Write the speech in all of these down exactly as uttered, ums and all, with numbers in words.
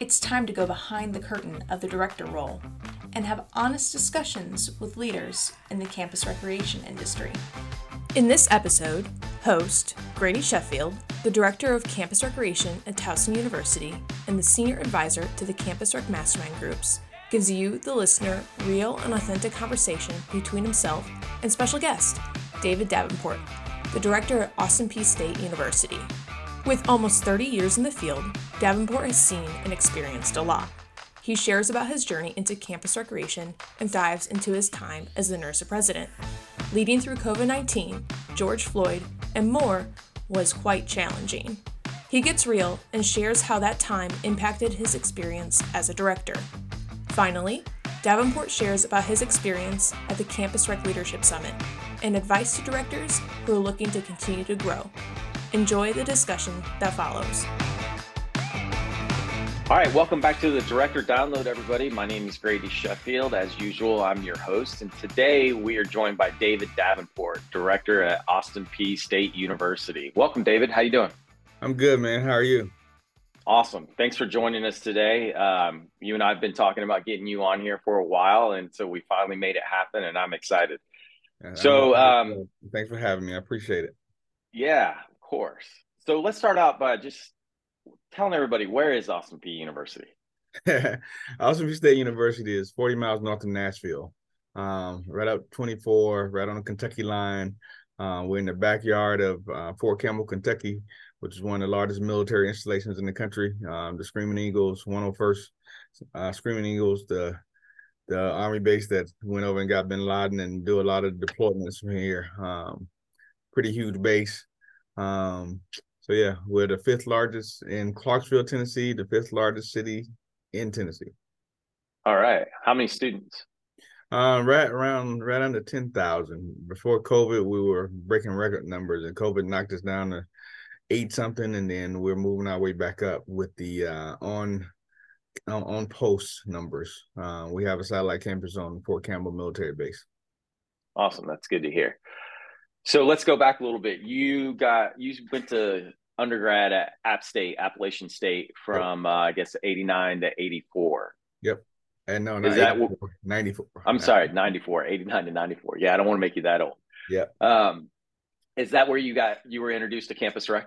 It's time to go behind the curtain of the director role and have honest discussions with leaders in the campus recreation industry. In this episode, host Grady Sheffield, the director of campus recreation at Towson University and the senior advisor to the Campus Rec Mastermind Groups, gives you, the listener, real and authentic conversation between himself and special guest, David Davenport, the director at Austin Peay State University. With almost thirty years in the field, Davenport has seen and experienced a lot. He shares about his journey into campus recreation and dives into his time as the NIRSA president. Leading through covid nineteen, George Floyd, and more was quite challenging. He gets real and shares how that time impacted his experience as a director. Finally, Davenport shares about his experience at the Campus Rec Leadership Summit and advice to directors who are looking to continue to grow. Enjoy the discussion that follows. All right, welcome back to The Director Download, everybody. My name is Grady Sheffield. As usual, I'm your host, and today we are joined by David Davenport, director at Austin Peay State University. Welcome, David. How you doing? I'm good, man. How are you? Awesome. Thanks for joining us today. Um, you and I have been talking about getting you on here for a while, and so we finally made it happen, and I'm excited. Uh, so um, thanks for having me. I appreciate it. Yeah, of course. So let's start out by just telling everybody, where is Austin Peay University? Austin Peay State University is forty miles north of Nashville, um, right up twenty-four, right on the Kentucky line. Uh, we're in the backyard of uh, Fort Campbell, Kentucky, which is one of the largest military installations in the country. Um, the Screaming Eagles, one oh first uh, Screaming Eagles, the the Army base that went over and got Bin Laden and do a lot of deployments from here. Um, pretty huge base. Um, so yeah, we're the fifth largest in Clarksville, Tennessee, the fifth largest city in Tennessee. All right. How many students? Uh, right around, right under ten thousand. Before COVID, we were breaking record numbers, and COVID knocked us down to eight something, and then we're moving our way back up with the uh, on on post numbers. Uh, we have a satellite campus on Fort Campbell military base. Awesome, that's good to hear. So let's go back a little bit. You got you went to undergrad at App State, Appalachian State, from yep. uh, I guess eighty-nine to eighty-four. Yep, and no, not eighty-four, ninety-four. I'm no. sorry, ninety-four, eighty-nine to ninety-four. Yeah, I don't want to make you that old. Yeah. Um, Is that where you got you were introduced to Campus Rec?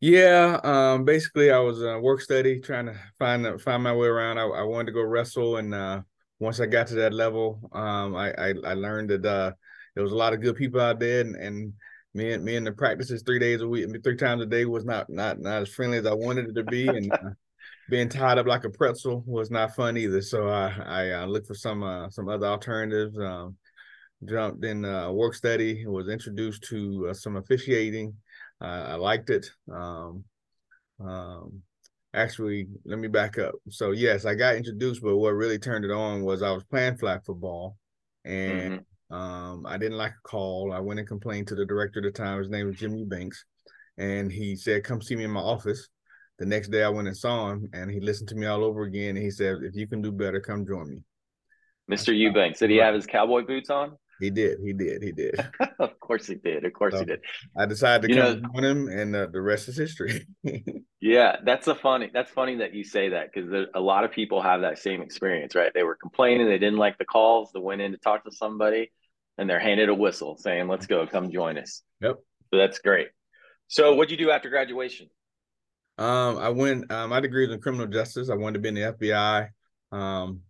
Yeah, um, basically I was uh, work study trying to find find my way around. I, I wanted to go wrestle, and uh, once I got to that level, um, I, I I learned that uh, there was a lot of good people out there, and, and me and me and the practices three days a week, three times a day was not not not as friendly as I wanted it to be, and uh, being tied up like a pretzel was not fun either. So I I uh, looked for some uh, some other alternatives. Um, Jumped in uh, work study, was introduced to uh, some officiating. Uh, I liked it. Um, um, actually, let me back up. So, yes, I got introduced, but what really turned it on was I was playing flag football, and mm-hmm. um, I didn't like a call. I went and complained to the director at the time. His name was Jim Eubanks, and he said, come see me in my office. The next day I went and saw him, and he listened to me all over again, and he said, if you can do better, come join me. Mister Eubanks, did he have his cowboy boots on? He did. He did. He did. Of course he did. Of course so he did. I decided to you come know, on him, and uh, the rest is history. Yeah, that's a funny. That's funny that you say that, because a lot of people have that same experience, right? They were complaining. They didn't like the calls. They went in to talk to somebody, and they're handed a whistle saying, let's go. Come join us. Yep. So that's great. So what'd you do after graduation? Um, I went, um, my degree was in criminal justice. I wanted to be in the F B I. Um,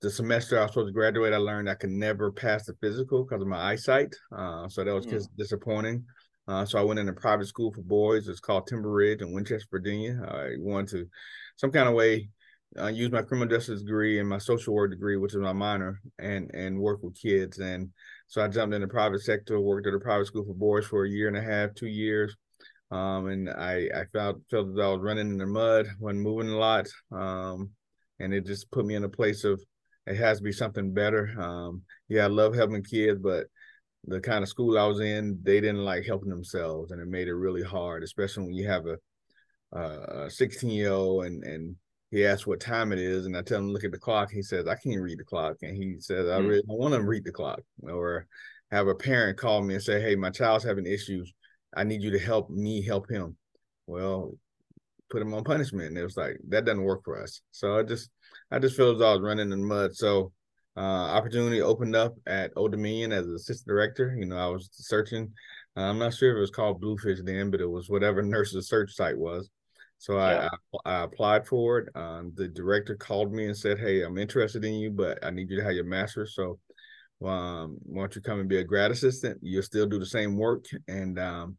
The semester I was supposed to graduate, I learned I could never pass the physical because of my eyesight. Uh, so that was yeah. just disappointing. Uh, so I went into private school for boys. It's called Timber Ridge in Winchester, Virginia. I wanted to, some kind of way, uh, use my criminal justice degree and my social work degree, which is my minor, and and work with kids. And so I jumped into the private sector, worked at a private school for boys for a year and a half, two years. Um, and I, I felt, felt that I was running in the mud, wasn't moving a lot. Um, and it just put me in a place of, it has to be something better. Um, yeah, I love helping kids, but the kind of school I was in, they didn't like helping themselves, and it made it really hard, especially when you have a sixteen-year-old and, and he asks what time it is, and I tell him, look at the clock. He says, I can't read the clock. And he says, I really don't want to read the clock. Or have a parent call me and say, hey, my child's having issues. I need you to help me help him. Well, put him on punishment. And it was like, that doesn't work for us. So I just, I just feel as I was running in the mud. So uh, opportunity opened up at Old Dominion as an assistant director. You know, I was searching. Uh, I'm not sure if it was called Bluefish then, but it was whatever NIRSA search site was. So yeah. I, I, I applied for it. Um, the director called me and said, hey, I'm interested in you, but I need you to have your master's. So um, why don't you come and be a grad assistant? You'll still do the same work. And um,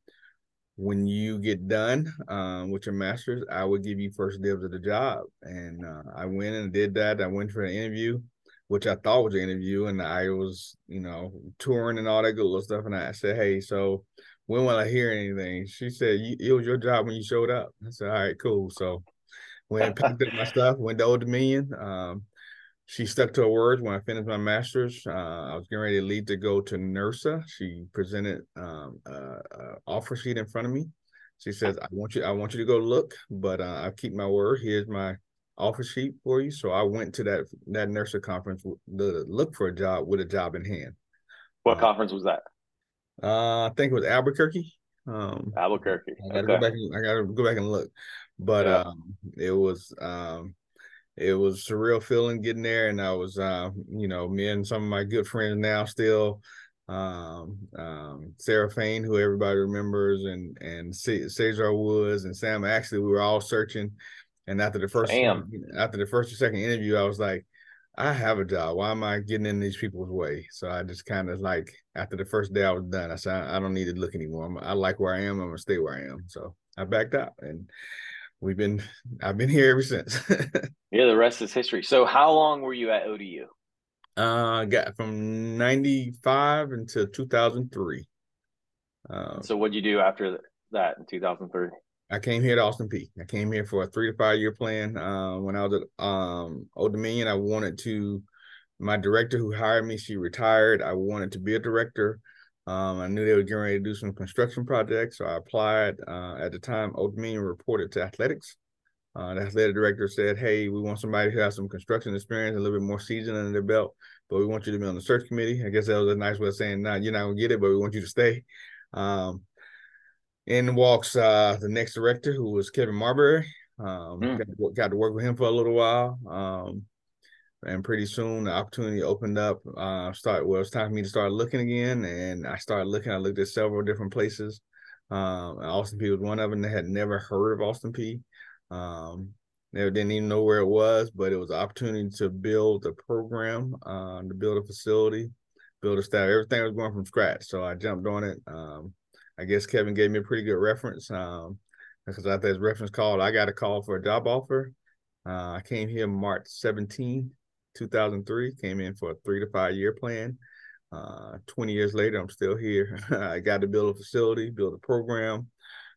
when you get done um, with your master's, I will give you first dibs of the job. And uh, I went and did that. I went for an interview, which I thought was an interview. And I was, you know, touring and all that good little stuff. And I said, hey, so when will I hear anything? She said, it was your job when you showed up. I said, all right, cool. So when I packed up my stuff, went to Old Dominion. Um, she stuck to her words. When I finished my master's, uh, I was getting ready to leave to go to NIRSA. She presented um, an offer sheet in front of me. She says, I want you, I want you to go look, but uh, I keep my word. Here's my offer sheet for you. So I went to that, that NIRSA conference to look for a job with a job in hand. What uh, conference was that? Uh, I think it was Albuquerque. Um, Albuquerque. I gotta, okay. go back and, I gotta go back and look, but yeah. um, it was um, it was surreal feeling getting there, and I was uh, you know, me and some of my good friends now still, um, um, Sarah Fain, who everybody remembers, and and C Cesar Woods and Sam. Actually, we were all searching, and after the first Damn. after the first or second interview, I was like, I have a job. Why am I getting in these people's way? So I just kind of like, after the first day I was done, I said, I, I don't need to look anymore. I'm, I like where I am. I'm going to stay where I am. So I backed out, and we've been, I've been here ever since. Yeah, the rest is history. So how long were you at O D U? Uh, got from ninety-five until two thousand three. Um, so what'd you do after that in two thousand three? I came here to Austin Peay. I came here for a three to five year plan. Uh, when I was at um, Old Dominion, I wanted to, my director who hired me, she retired. I wanted to be a director. Um, I knew they were getting ready to do some construction projects. So I applied. Uh, at the time, Old Dominion reported to athletics. Uh, the athletic director said, hey, we want somebody who has some construction experience, a little bit more season under their belt, but we want you to be on the search committee. I guess that was a nice way of saying, no, nah, you're not going to get it, but we want you to stay. Um, In walks uh, the next director, who was Kevin Marbury. Um, mm. got, got to work with him for a little while. Um, and pretty soon the opportunity opened up. Uh, start, well, it's time for me to start looking again. And I started looking. I looked at several different places. Um, Austin Peay was one of them. They had never heard of Austin Peay. Um, they didn't even know where it was, but it was an opportunity to build a program, uh, to build a facility, build a staff. Everything was going from scratch. So I jumped on it. Um, I guess Kevin gave me a pretty good reference, um, because after his reference call, I got a call for a job offer. Uh, I came here March seventeenth, two thousand three, came in for a three to five year plan. Uh, twenty years later, I'm still here. I got to build a facility, build a program,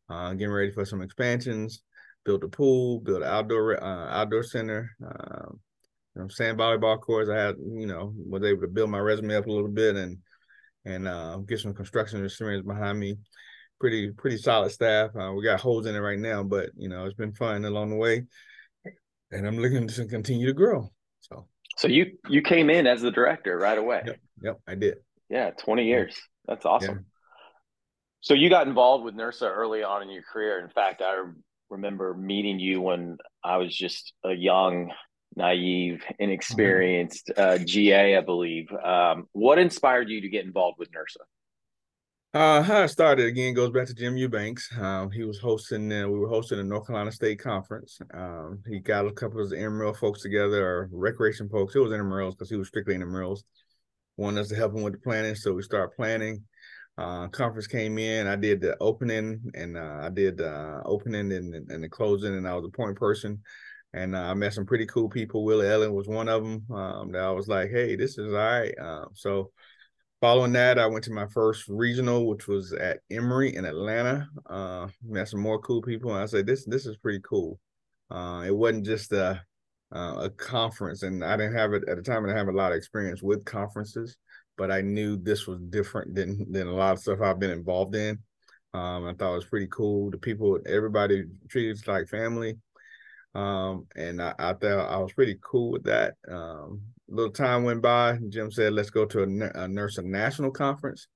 uh, getting ready for some expansions, build a pool, build an outdoor, uh, outdoor center, uh, you know, sand volleyball courts. I had, you know, was able to build my resume up a little bit, and and uh, get some construction experience behind me. Pretty, pretty solid staff. Uh, we got holes in it right now, but, you know, it's been fun along the way, and I'm looking to continue to grow. So, so you, you came in as the director right away. Yep, yep, I did. Yeah. twenty years. That's awesome. Yeah. So you got involved with NIRSA early on in your career. In fact, I remember meeting you when I was just a young, naive, inexperienced uh, G A, I believe. Um, what inspired you to get involved with NIRSA? Uh, how I started, again, goes back to Jim Eubanks. Um, he was hosting, uh, we were hosting the North Carolina State Conference. Um, he got a couple of the intramural folks together, or recreation folks. It was intramurals because he was strictly intramurals. Wanted us to help him with the planning, so we started planning. Uh, conference came in. I did the opening, and uh, I did the uh, opening and, and the closing, and I was a point person. And uh, I met some pretty cool people. Willie Allen was one of them, um, that I was like, hey, this is all right. Um, so following that, I went to my first regional, which was at Emory in Atlanta. Uh, met some more cool people. And I said, this, this is pretty cool. Uh, it wasn't just a, uh, a conference. And I didn't have it at the time. I didn't have a lot of experience with conferences, but I knew this was different than, than a lot of stuff I've been involved in. Um, I thought it was pretty cool. The people, everybody treated us like family. Um, and I, I thought I was pretty cool with that. Um, a little time went by. Jim said, let's go to a, a NIRSA national conference.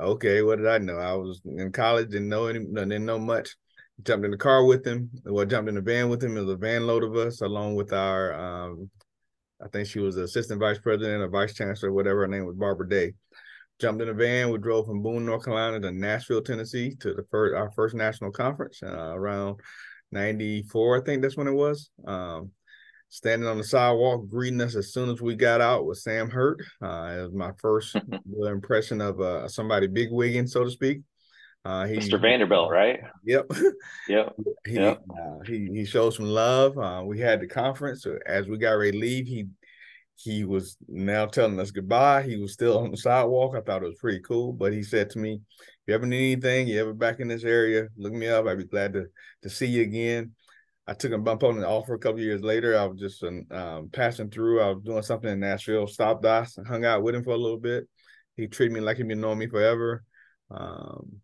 Okay. What did I know? I was in college, didn't know any, didn't know much. jumped in the car with him, well, jumped in the van with him. It was a van load of us, along with our, um, I think she was the assistant vice president or vice chancellor, whatever her name was, Barbara Day. Jumped in a van. We drove from Boone, North Carolina to Nashville, Tennessee, to the first, our first national conference uh, around ninety-four, I think that's when it was. Um, standing on the sidewalk, greeting us as soon as we got out was Sam Hurt. Uh, it was my first impression of uh, somebody big-wigging, so to speak. Uh, he, Mister Vanderbilt, right? Yep. Yep. he, yep. Uh, he he showed some love. Uh, we had the conference. So as we got ready to leave, he he was now telling us goodbye. He was still on the sidewalk. I thought it was pretty cool. But he said to me, if you ever need anything, you ever back in this area, look me up. I'd be glad to, to see you again. I took a bump on an offer a couple of years later. I was just um, passing through. I was doing something in Nashville, stopped us and hung out with him for a little bit. He treated me like he'd been knowing me forever. Um,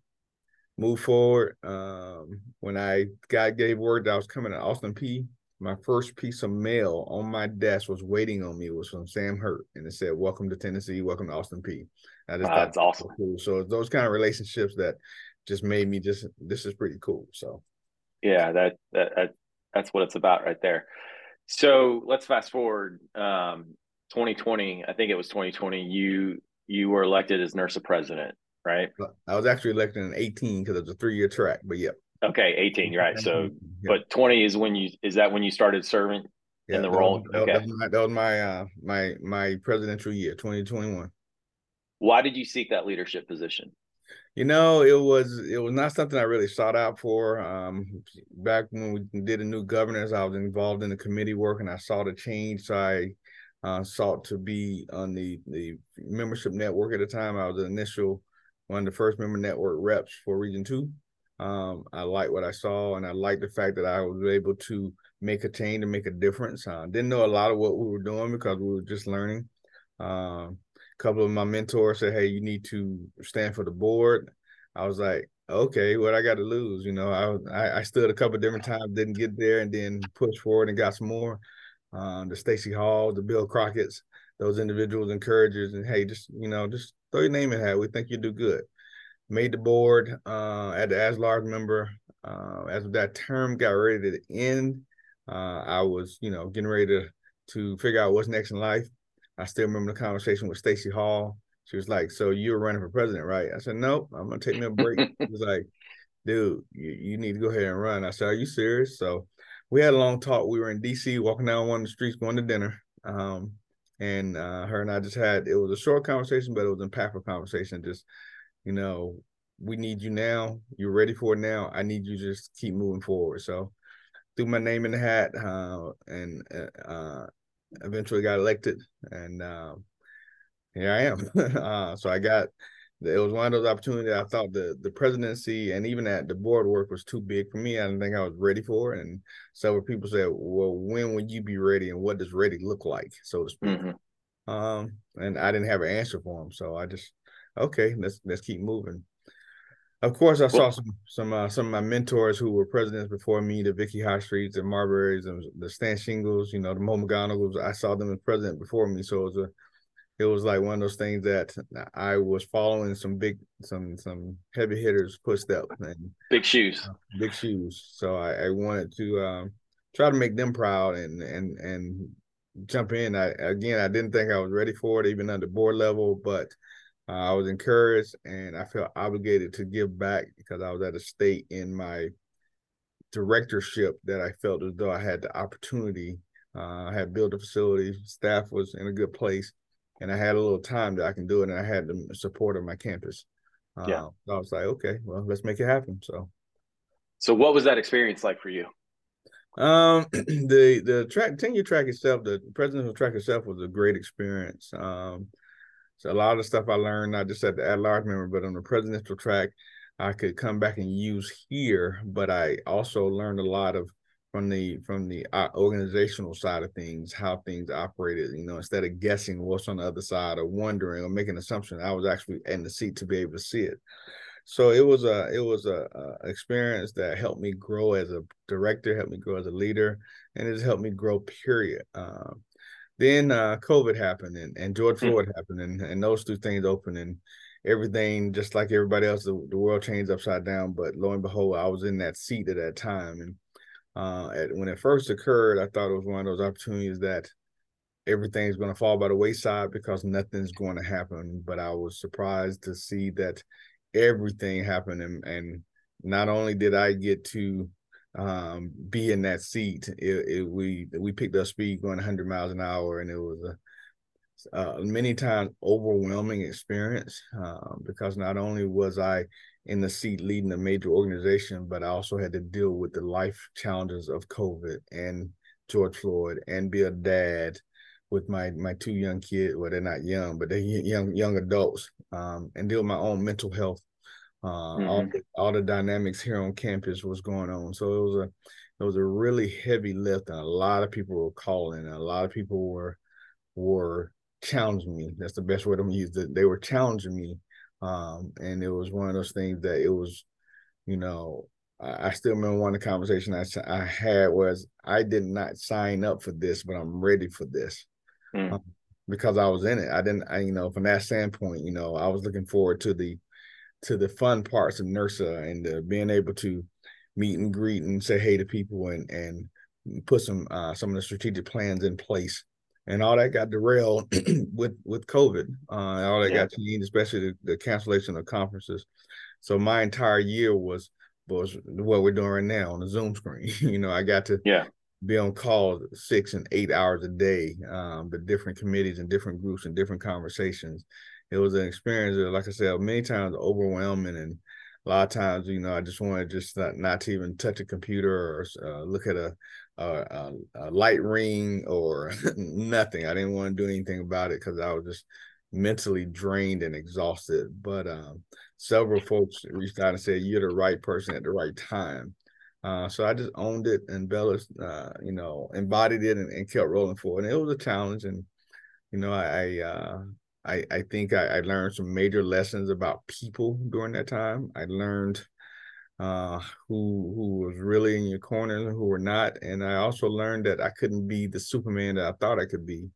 Move forward. Um, when I got gave word that I was coming to Austin Peay, my first piece of mail on my desk was waiting on me. It was from Sam Hurt, and it said, "Welcome to Tennessee. Welcome to Austin Peay." I just wow, thought that's awesome. Cool. So it's those kind of relationships that just made me just this is pretty cool. So, yeah, that that, that that's what it's about right there. So let's fast forward. Um, twenty twenty, I think it was twenty twenty. You you were elected as NIRSA president. Right. I was actually elected in eighteen because it was a three-year track, but yeah. Okay, eighteen, right. So, yeah. But twenty is when you is that when you started serving yeah, in the that role? Was, okay. That was my that was my, uh, my my presidential year, twenty twenty-one. Why did you seek that leadership position? You know, it was it was not something I really sought out for. Um, back when we did a new governors, I was involved in the committee work, and I saw the change. So I uh, sought to be on the the membership network at the time. I was the initial. One of the first member network reps for Region two. Um, I liked what I saw, and I liked the fact that I was able to make a change and make a difference. I uh, didn't know a lot of what we were doing because we were just learning. Uh, a couple of my mentors said, hey, you need to stand for the board. I was like, okay, what I got to lose? You know, I I stood a couple of different times, didn't get there, and then pushed forward and got some more. Um, the Stacey Hall, the Bill Crockett's, those individuals, encouragers, and hey, just, you know, just throw your name in hat. We think you do good. Made the board uh, at the as-large member. Uh, as that term got ready to end, uh, I was, you know, getting ready to, to figure out what's next in life. I still remember the conversation with Stacey Hall. She was like, so you're running for president, right? I said, nope, I'm going to take me a break. She was like, dude, you, you need to go ahead and run. I said, are you serious? So we had a long talk. We were in D C walking down one of the streets, going to dinner. Um, And uh, her and I just had, it was a short conversation, but it was an impactful conversation. Just, you know, we need you now. You're ready for it now. I need you to just keep moving forward. So threw my name in the hat uh, and uh, eventually got elected. And uh, here I am. uh, so I got, it was one of those opportunities. I thought the, the presidency and even at the board work was too big for me. I didn't think I was ready for it. And several people said, well, when would you be ready and what does ready look like, so to speak? Mm-hmm. Um, and I didn't have an answer for them. So I just, okay, let's let's keep moving. Of course, I well, saw some some uh, some of my mentors who were presidents before me, the Vicky High Streets and Marbury's and the Stan Shingles, you know, the Mo McGonagalls. I saw them as president before me. So it was a It was like one of those things that I was following some big, some some heavy hitters' footsteps and big shoes, uh, big shoes. So I, I wanted to um, try to make them proud and and and jump in. I again, I didn't think I was ready for it, even on the board level, but uh, I was encouraged and I felt obligated to give back because I was at a state in my directorship that I felt as though I had the opportunity. Uh, I had built a facility, staff was in a good place. And I had a little time that I can do it, and I had the support of my campus. Yeah, um, so I was like, okay, well, let's make it happen. So, so what was that experience like for you? Um, the the track tenure track itself, the presidential track itself, was a great experience. Um, so a lot of the stuff I learned, not just at the at-large member, but on the presidential track, I could come back and use here. But I also learned a lot of. From the from the organizational side of things, how things operated, you know, instead of guessing what's on the other side or wondering or making assumptions, I was actually in the seat to be able to see it. So it was a it was a, a experience that helped me grow as a director, helped me grow as a leader, and it just helped me grow. Period. Um, then uh, COVID happened, and, and George Floyd happened, and, and those two things opened, and everything, just like everybody else, the, the world changed upside down. But lo and behold, I was in that seat at that time. And uh, at, when it first occurred, I thought it was one of those opportunities that everything's going to fall by the wayside because nothing's going to happen. But I was surprised to see that everything happened. And, and not only did I get to um, be in that seat, it, it, we we picked up speed going one hundred miles an hour, and it was a Uh, many times overwhelming experience uh, because not only was I in the seat leading a major organization, but I also had to deal with the life challenges of COVID and George Floyd and be a dad with my my two young kids. Well, they're not young, but they're young young adults, um, and deal with my own mental health. Uh, mm-hmm. all, the, all the dynamics here on campus was going on. So it was a it was a really heavy lift, and a lot of people were calling, and a lot of people were were challenged me. That's the best word I'm gonna use. That they were challenging me, um, and it was one of those things that it was, you know, I, I still remember one of the conversation I I had was I did not sign up for this, but I'm ready for this mm. um, because I was in it. I didn't, I, you know, from that standpoint, you know, I was looking forward to the to the fun parts of NIRSA and the, being able to meet and greet and say hey to people and and put some uh, some of the strategic plans in place. And all that got derailed with, with COVID. Uh, all that yeah. got changed, especially the, the cancellation of conferences. So my entire year was was what we're doing right now on the Zoom screen. You know, I got to yeah. be on calls six and eight hours a day, um, but different committees and different groups and different conversations. It was an experience that, like I said, many times overwhelming, and a lot of times, you know, I just wanted just not, not to even touch a computer or uh, look at a A, a light ring or nothing. I didn't want to do anything about it because I was just mentally drained and exhausted. But um, several folks reached out and said, "You're the right person at the right time." Uh, so I just owned it and embellished, uh, you know, embodied it and, and kept rolling forward. And it was a challenge, and you know, I I, uh, I, I think I, I learned some major lessons about people during that time. I learned. Uh, who who was really in your corner and who were not. And I also learned that I couldn't be the Superman that I thought I could be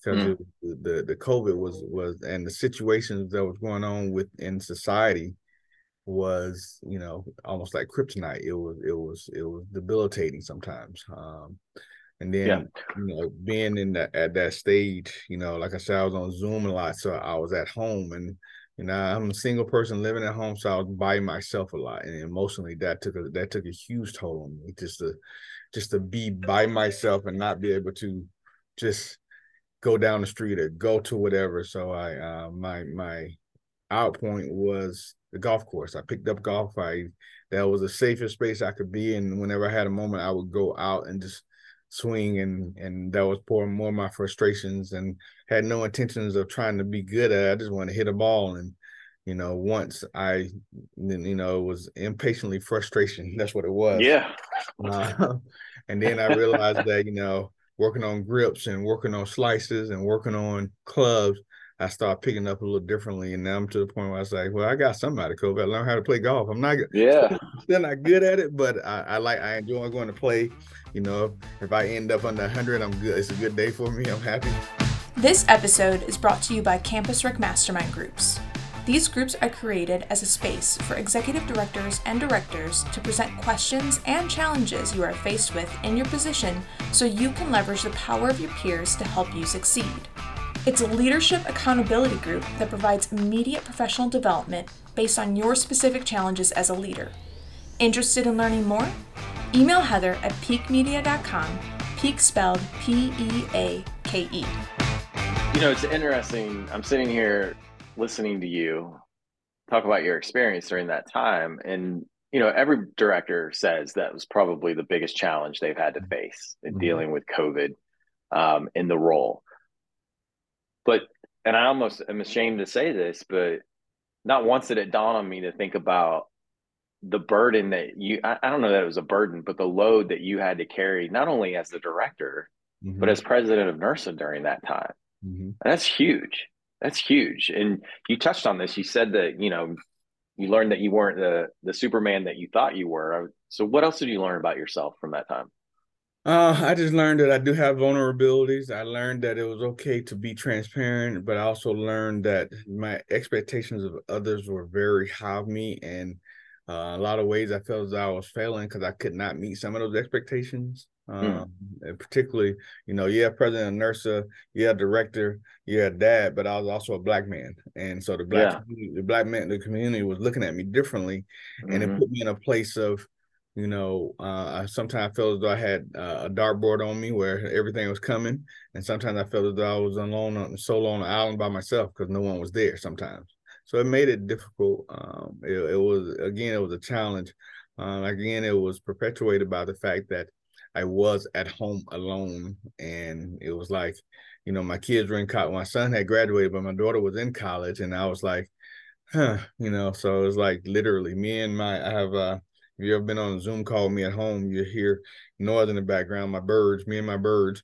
because mm. the, the, the COVID was, was and the situations that was going on within society was, you know, almost like kryptonite. It was it was it was debilitating sometimes. Um, and then yeah. you know, being in that at that stage, you know, like I said, I was on Zoom a lot, so I was at home and You know, I'm a single person living at home, so I was by myself a lot, and emotionally, that took a, that took a huge toll on me. Just to, just to be by myself and not be able to just go down the street or go to whatever. So I, uh, my my out point was the golf course. I picked up golf. I that was the safest space I could be, and whenever I had a moment, I would go out and just swing, and and that was pouring more of my frustrations, and had no intentions of trying to be good at it. I just wanted to hit a ball. And you know, once I then you know it was impatiently frustration. That's what it was. Yeah. Uh, and then I realized that, you know, working on grips and working on slices and working on clubs, I started picking up a little differently. And now I'm to the point where I was like, well, I got something out of COVID. I learned how to play golf. I'm not yeah. still not good at it, but I, I like I enjoy going to play. You know, if I end up under one hundred, I'm good. It's a good day for me. I'm happy. This episode is brought to you by Campus Rec Mastermind Groups. These groups are created as a space for executive directors and directors to present questions and challenges you are faced with in your position so you can leverage the power of your peers to help you succeed. It's a leadership accountability group that provides immediate professional development based on your specific challenges as a leader. Interested in learning more? Email Heather at peak media dot com, peak spelled P E A K E. You know, it's interesting. I'm sitting here listening to you talk about your experience during that time. And, you know, every director says that was probably the biggest challenge they've had to face in mm-hmm. dealing with COVID um, in the role. But, and I almost am ashamed to say this, but not once did it dawn on me to think about the burden that you, I, I don't know that it was a burden, but the load that you had to carry, not only as the director, mm-hmm. but as president of NIRSA during that time. Mm-hmm. And that's huge. That's huge. And you touched on this. You said that, you know, you learned that you weren't the the Superman that you thought you were. So what else did you learn about yourself from that time? Uh, I just learned that I do have vulnerabilities. I learned that it was okay to be transparent, but I also learned that my expectations of others were very high of me. And uh, a lot of ways I felt as I was failing because I could not meet some of those expectations. Mm. Um, and particularly, you know, yeah, president of NIRSA, yeah, director, yeah, dad, but I was also a black man. And so the black, yeah. community, the black man, the community was looking at me differently. Mm-hmm. And it put me in a place of, you know, uh, I sometimes I felt as though I had uh, a dartboard on me where everything was coming. And sometimes I felt as though I was alone on solo on an island by myself because no one was there sometimes. So it made it difficult. Um, it, it was, again, it was a challenge. Um, again, it was perpetuated by the fact that I was at home alone. And it was like, you know, my kids were in college. My son had graduated, but my daughter was in college. And I was like, huh, you know, so it was like literally me and my, I have a, uh, if you've ever been on a Zoom call with me at home, you hear noise in the background, my birds, me and my birds,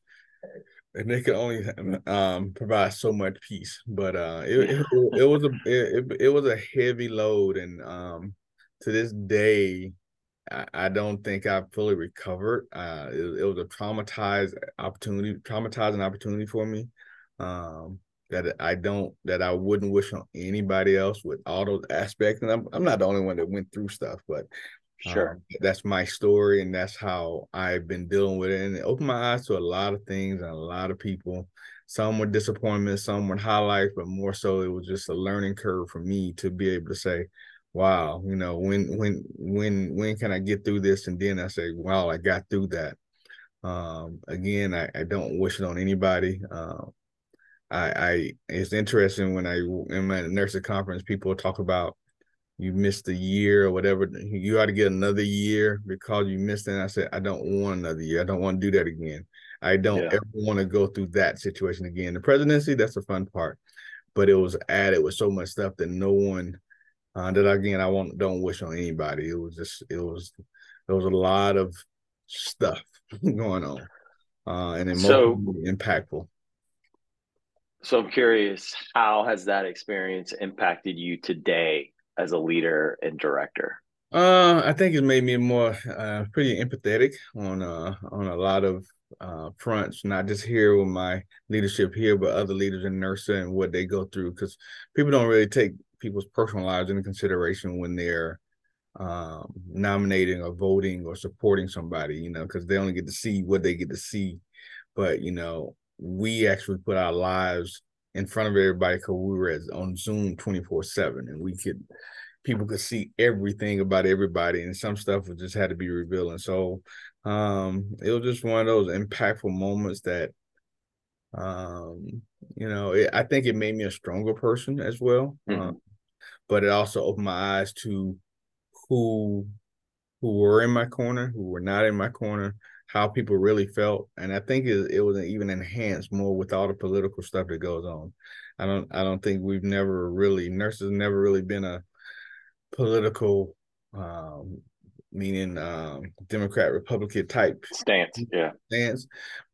and they could only um, provide so much peace. But uh, it, it, it was a it, it was a heavy load, and um, to this day, I, I don't think I fully recovered. Uh, it, it was a traumatized opportunity, traumatizing opportunity for me um, that I don't that I wouldn't wish on anybody else with all those aspects. And I'm I'm not the only one that went through stuff, but. Sure. Um, that's my story, and that's how I've been dealing with it. And it opened my eyes to a lot of things and a lot of people. Some were disappointments, some were highlights, but more so it was just a learning curve for me to be able to say, wow, you know, when when when when can I get through this? And then I say, wow, I got through that. Um, again, I, I don't wish it on anybody. Um, I, I it's interesting when I in my nursing conference, people talk about you missed a year or whatever, you ought to get another year because you missed it. And I said, I don't want another year. I don't want to do that again. I don't yeah. ever want to go through that situation again. The presidency, that's the fun part, but it was added with so much stuff that no one, uh, that again, I won't, don't wish on anybody. It was just, it was, there was a lot of stuff going on uh, and emotionally so, impactful. So I'm curious, how has that experience impacted you today as a leader and director? Uh, I think it made me more uh, pretty empathetic on uh, on a lot of uh, fronts, not just here with my leadership here, but other leaders in NIRSA and what they go through, because people don't really take people's personal lives into consideration when they're um, nominating or voting or supporting somebody, you know, because they only get to see what they get to see. But, you know, we actually put our lives in front of everybody because we were on Zoom twenty-four seven, and we could, people could see everything about everybody, and some stuff just had to be revealing. So um, it was just one of those impactful moments that, um, you know, it, I think it made me a stronger person as well. Mm-hmm. um, but it also opened my eyes to who who were in my corner, who were not in my corner, how people really felt. And I think it, it was even enhanced more with all the political stuff that goes on. I don't I don't think we've never really, nurses never really been a political, um, meaning um, Democrat, Republican type stance. Yeah. Stance.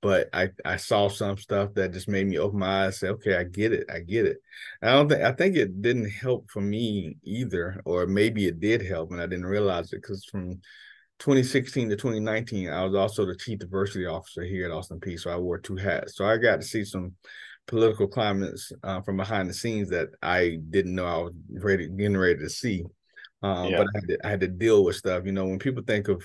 But I, I saw some stuff that just made me open my eyes and say, okay, I get it. I get it. And I don't think, I think it didn't help for me either, or maybe it did help and I didn't realize it, because from twenty sixteen to twenty nineteen, I was also the chief diversity officer here at Austin Peay, so I wore two hats. So I got to see some political climates uh, from behind the scenes that I didn't know I was ready, getting ready to see. Um, yeah. But I had, to, I had to deal with stuff. You know, when people think of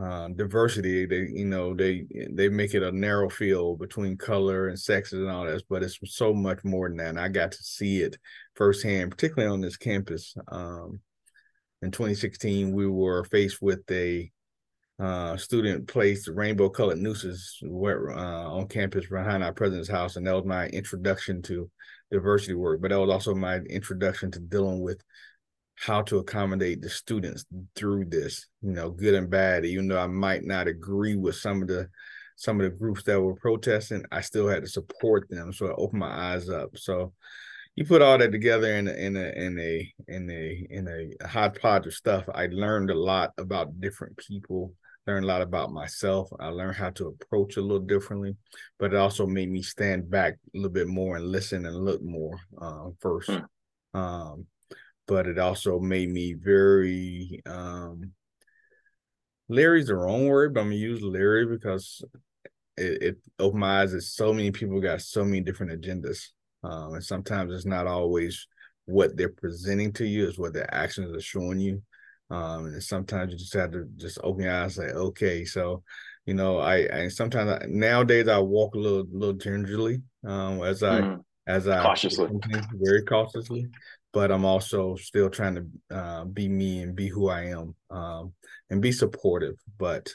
uh, diversity, they you know they they make it a narrow field between color and sexes and all that, but it's so much more than that. And I got to see it firsthand, particularly on this campus. Um, In twenty sixteen, we were faced with a uh, student placed rainbow-colored nooses where, uh, on campus behind our president's house, and that was my introduction to diversity work. But that was also my introduction to dealing with how to accommodate the students through this, you know, good and bad. Even though I might not agree with some of the some of the groups that were protesting, I still had to support them, so I opened my eyes up. So. You put all that together in a, in a in a in a in a hodgepodge of stuff. I learned a lot about different people. Learned a lot about myself. I learned how to approach a little differently, but it also made me stand back a little bit more and listen and look more um, first. Hmm. Um, but it also made me very um, Larry's the wrong word, but I'm going to use Larry because it, it opened my eyes that so many people got so many different agendas. Um, and sometimes it's not always what they're presenting to you, it's what their actions are showing you. Um, and sometimes you just have to just open your eyes and say, okay, so, you know, I, I sometimes I, nowadays I walk a little, little gingerly, um, as I, mm. as I cautiously, very cautiously, but I'm also still trying to uh, be me and be who I am, um, and be supportive. But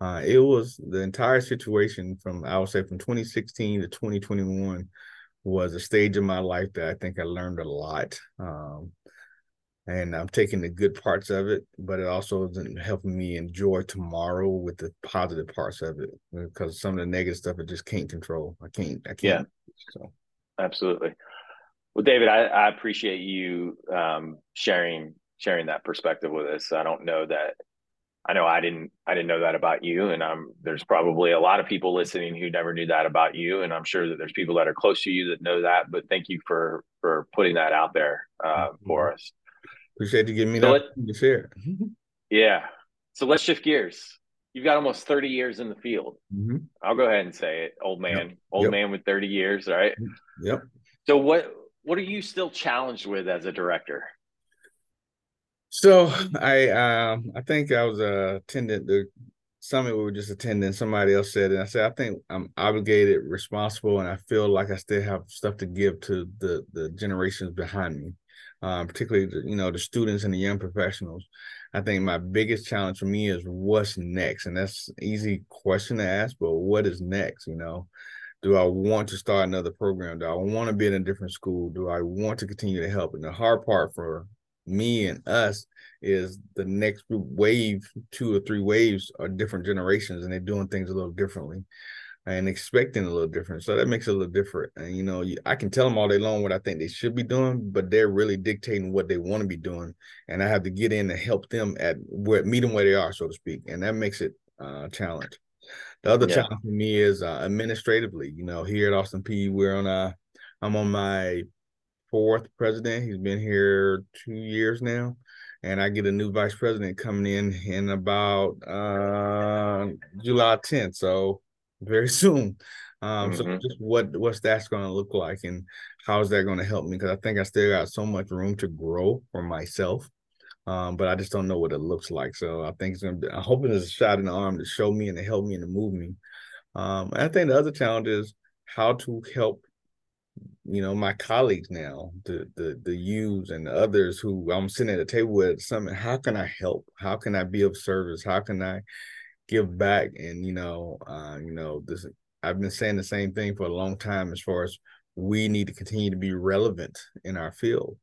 uh, it was the entire situation from, I would say from twenty sixteen to twenty twenty-one was a stage in my life that I think I learned a lot. Um, And I'm taking the good parts of it, but it also isn't helping me enjoy tomorrow with the positive parts of it, because some of the negative stuff I just can't control. I can't. I can't. Yeah. So, absolutely. Well, David, I, I appreciate you um, sharing sharing that perspective with us. I don't know that. I know I didn't. I didn't know that about you, and I'm. There's probably a lot of people listening who never knew that about you, and I'm sure that there's people that are close to you that know that. But thank you for for putting that out there uh, mm-hmm. for us. Appreciate you giving me so that let, to share. Yeah. So let's shift gears. You've got almost thirty years in the field. Mm-hmm. I'll go ahead and say it. Old man. Yep. Old yep. man with thirty years, right? Yep. So what what are you still challenged with as a director? So I um I think I was uh, attending the summit we were just attending. Somebody else said, and I said, I think I'm obligated, responsible, and I feel like I still have stuff to give to the the generations behind me. Um, particularly, you know, the students and the young professionals. I think my biggest challenge for me is what's next. And that's an easy question to ask, but what is next? You know, do I want to start another program? Do I want to be in a different school? Do I want to continue to help? And the hard part for me and us is the next wave, two or three waves are different generations, and they're doing things a little differently and expecting a little different. So that makes it a little different. And, you know, you, I can tell them all day long what I think they should be doing, but they're really dictating what they want to be doing. And I have to get in and help them at where, meet them where they are, so to speak. And that makes it a uh, challenge. The other yeah. challenge for me is uh, administratively, you know, here at Austin Peay, we're on a, I'm on my fourth president. He's been here two years now. And I get a new vice president coming in in about uh, July tenth. So very soon. Um, mm-hmm. So just what, what's that's going to look like, and how is that going to help me? Because I think I still got so much room to grow for myself, um, but I just don't know what it looks like. So I think it's going to be, I'm hoping it's a shot in the arm to show me and to help me and to move me. Um, and I think the other challenge is how to help, you know, my colleagues now, the, the, the youths and the others who I'm sitting at a table with, something, how can I help? How can I be of service? How can I give back? And, you know, uh, you know, this, I've been saying the same thing for a long time, as far as we need to continue to be relevant in our field.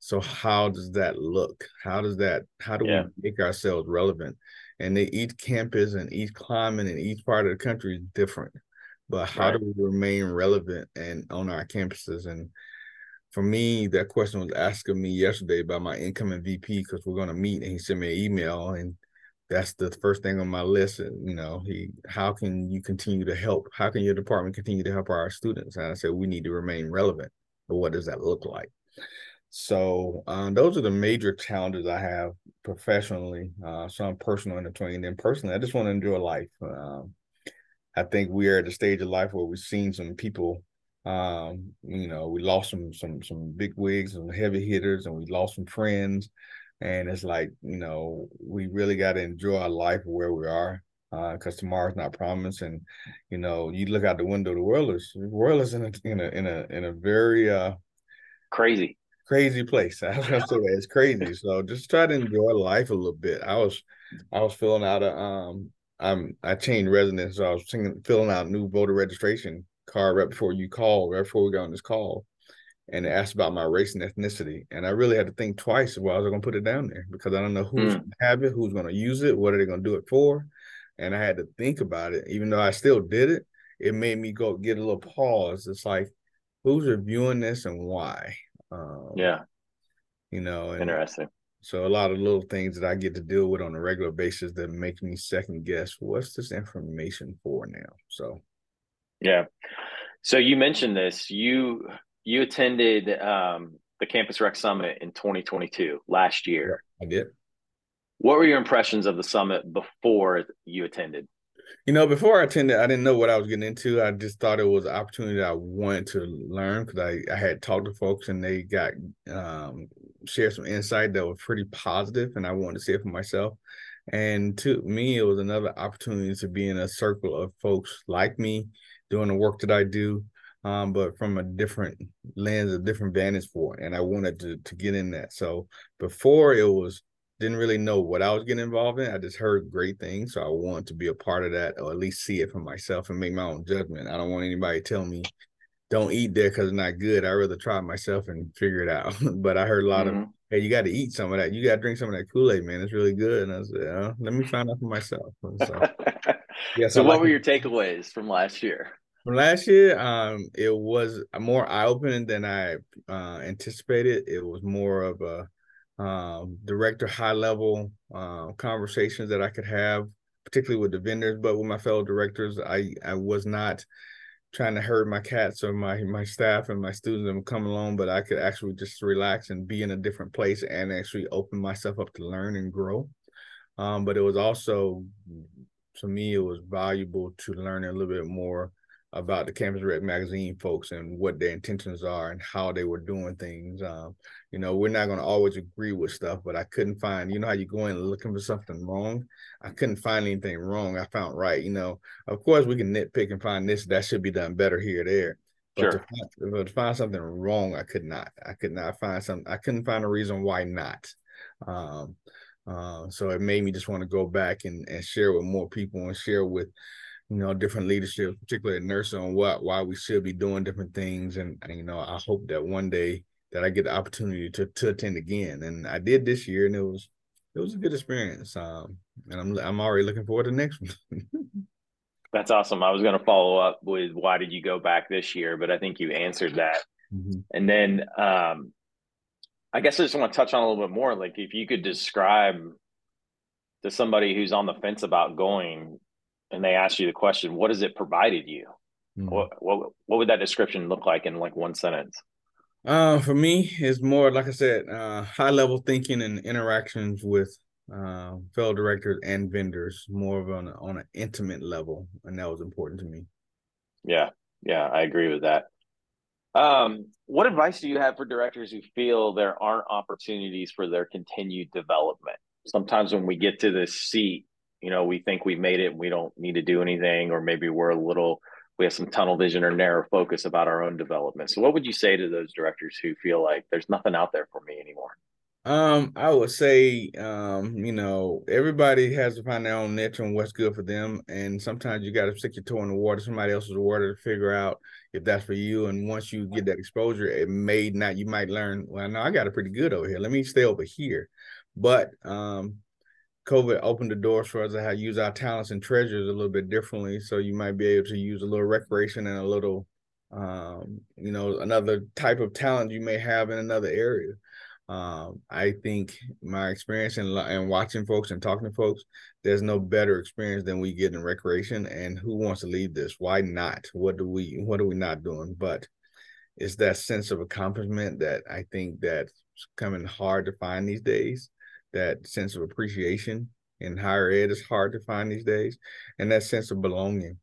So how does that look? How does that, how do yeah. we make ourselves relevant? And they, each campus and each climate and each part of the country is different, but how right. do we remain relevant and on our campuses? And for me, that question was asking me yesterday by my incoming V P, because we're going to meet, and he sent me an email, and that's the first thing on my list. You know, he, how can you continue to help? How can your department continue to help our students? And I said, we need to remain relevant. But what does that look like? So um, those are the major challenges I have professionally, uh, some personal in between. And then personally, I just want to enjoy life. Um, I think we are at the stage of life where we've seen some people, um, you know, we lost some, some, some big wigs, some heavy hitters, and we lost some friends. And it's like, you know, we really got to enjoy our life where we are, because uh, tomorrow's not promised. And, you know, you look out the window, the world is, the world is in a in a in a, in a very uh, crazy, crazy place. I was gonna say that. It's crazy. So just try to enjoy life a little bit. I was I was filling out a um I'm I changed residence, so I was singing, filling out new voter registration card right before you called, right before we got on this call. And asked about my race and ethnicity. And I really had to think twice why I was going to put it down there, because I don't know who's mm. going to have it, who's going to use it, what are they going to do it for. And I had to think about it. Even though I still did it, it made me go get a little pause. It's like, who's reviewing this and why? Um, yeah. You know, and interesting. So a lot of little things that I get to deal with on a regular basis that make me second guess, what's this information for now? So. Yeah. So you mentioned this, you... You attended um, the Campus Rec Summit in twenty twenty-two, last year. Yeah, I did. What were your impressions of the summit before you attended? You know, before I attended, I didn't know what I was getting into. I just thought it was an opportunity that I wanted to learn, because I, I had talked to folks and they got um, shared some insight that was pretty positive, and I wanted to see it for myself. And to me, it was another opportunity to be in a circle of folks like me doing the work that I do, um, but from a different lens, a different vantage point. And I wanted to, to get in that. So before it was, didn't really know what I was getting involved in. I just heard great things. So I wanted to be a part of that, or at least see it for myself and make my own judgment. I don't want anybody to tell me, don't eat there because it's not good. I'd rather try it myself and figure it out. But I heard a lot mm-hmm. of, hey, you got to eat some of that. You got to drink some of that Kool-Aid, man. It's really good. And I was like, oh, let me find out for myself. So, yeah, so, so what like, were your takeaways from last year? From last year, um, it was more eye-opening than I uh, anticipated. It was more of a um, director high-level uh, conversations that I could have, particularly with the vendors, but with my fellow directors. I, I was not trying to herd my cats or my my staff and my students and come along, but I could actually just relax and be in a different place and actually open myself up to learn and grow. Um, but it was also, to me, it was valuable to learn a little bit more about the Campus Rec Magazine folks and what their intentions are and how they were doing things. Um, you know, we're not going to always agree with stuff, but I couldn't find, you know how you go in looking for something wrong? I couldn't find anything wrong. I found right. You know, of course we can nitpick and find this, that should be done better here or there. But, sure. to, find, but to find something wrong, I could not. I could not find something. I couldn't find a reason why not. Um, uh, so it made me just want to go back and, and share with more people and share with, you know, different leadership, particularly at NIRSA, on what, why we should be doing different things. And, you know, I hope that one day that I get the opportunity to to attend again. And I did this year, and it was, it was a good experience. Um, and I'm, I'm already looking forward to the next one. That's awesome. I was going to follow up with why did you go back this year, but I think you answered that. Mm-hmm. And then um, I guess I just want to touch on a little bit more. Like, if you could describe to somebody who's on the fence about going, and they asked you the question, what has it provided you? Mm-hmm. What, what what would that description look like in like one sentence? Uh, for me, it's more, like I said, uh, high-level thinking and interactions with uh, fellow directors and vendors, more of on, on an intimate level, and that was important to me. Yeah, yeah, I agree with that. Um, what advice do you have for directors who feel there aren't opportunities for their continued development? Sometimes when we get to this seat, you know, we think we made it and we don't need to do anything, or maybe we're a little, we have some tunnel vision or narrow focus about our own development. So what would you say to those directors who feel like there's nothing out there for me anymore? Um, I would say, um, you know, everybody has to find their own niche on what's good for them. And sometimes you got to stick your toe in the water, somebody else's water, to figure out if that's for you. And once you get that exposure, it may not, you might learn, well, no, I got it pretty good over here. Let me stay over here. But, um, COVID opened the doors for us to how to use our talents and treasures a little bit differently. So you might be able to use a little recreation and a little, um, you know, another type of talent you may have in another area. Um, I think my experience in, in watching folks and talking to folks, there's no better experience than we get in recreation. And who wants to leave this? Why not? What do we, what are we not doing? But it's that sense of accomplishment that I think that's coming hard to find these days. That sense of appreciation in higher ed is hard to find these days, and that sense of belonging.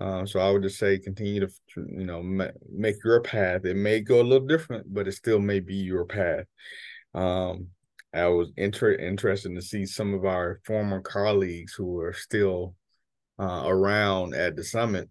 Uh, so I would just say continue to, you know, ma- make your path. It may go a little different, but it still may be your path. Um, I was inter- interested to see some of our former colleagues who are still uh, around at the summit,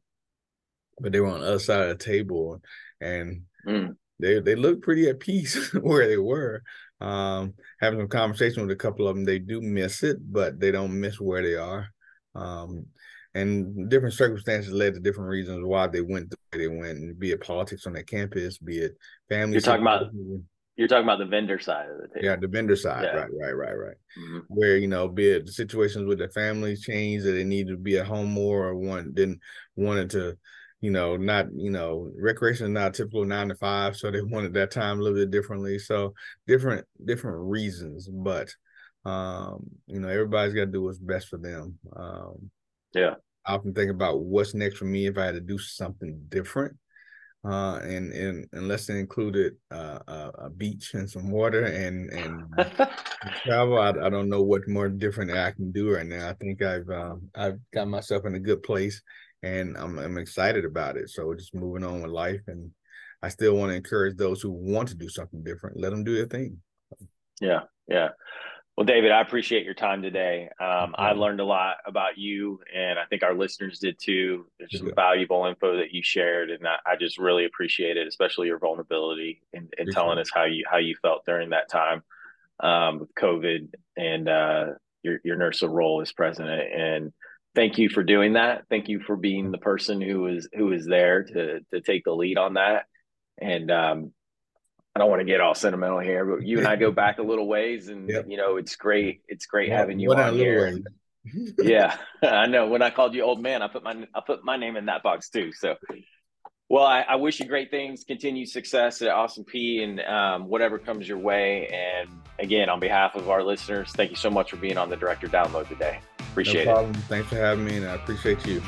but they were on the other side of the table, and mm. they, they looked pretty at peace where they were. Um, having some conversation with a couple of them, they do miss it, but they don't miss where they are. Um, and different circumstances led to different reasons why they went the way they went, be it politics on their campus, be it family. You're talking about, you're talking about the vendor side of the table. Yeah, the vendor side, yeah. right, right, right, right. Mm-hmm. Where, you know, be it situations with their families changed, that they needed to be at home more, or one didn't wanted to, you know, not, you know, recreation is not a typical nine to five. So they wanted that time a little bit differently. So different, different reasons, but, um, you know, everybody's got to do what's best for them. Um, yeah. I often think about what's next for me if I had to do something different. uh, and, and unless it included uh, a, a beach and some water and, and travel, I, I don't know what more different I can do right now. I think I've um, I've got myself in a good place, and I'm, I'm excited about it. So just moving on with life, and I still want to encourage those who want to do something different. Let them do their thing. Yeah, yeah. Well, David, I appreciate your time today. Um, I learned a lot about you, and I think our listeners did too. There's some valuable info that you shared, and I, I just really appreciate it, especially your vulnerability and, and telling us how you how you felt during that time um, with COVID, and uh, your your NIRSA role as president. And thank you for doing that. Thank you for being the person who is who is there to to take the lead on that. And um, I don't want to get all sentimental here, but you and I go back a little ways, and yep. you know, it's great. It's great yeah, having you on here. Yeah, I know. When I called you old man, I put my I put my name in that box too. So, well, I, I wish you great things, continued success at Austin Peay, and um, whatever comes your way. And again, on behalf of our listeners, thank you so much for being on the Director Download today. Appreciate no problem. it. Thanks for having me, and I appreciate you.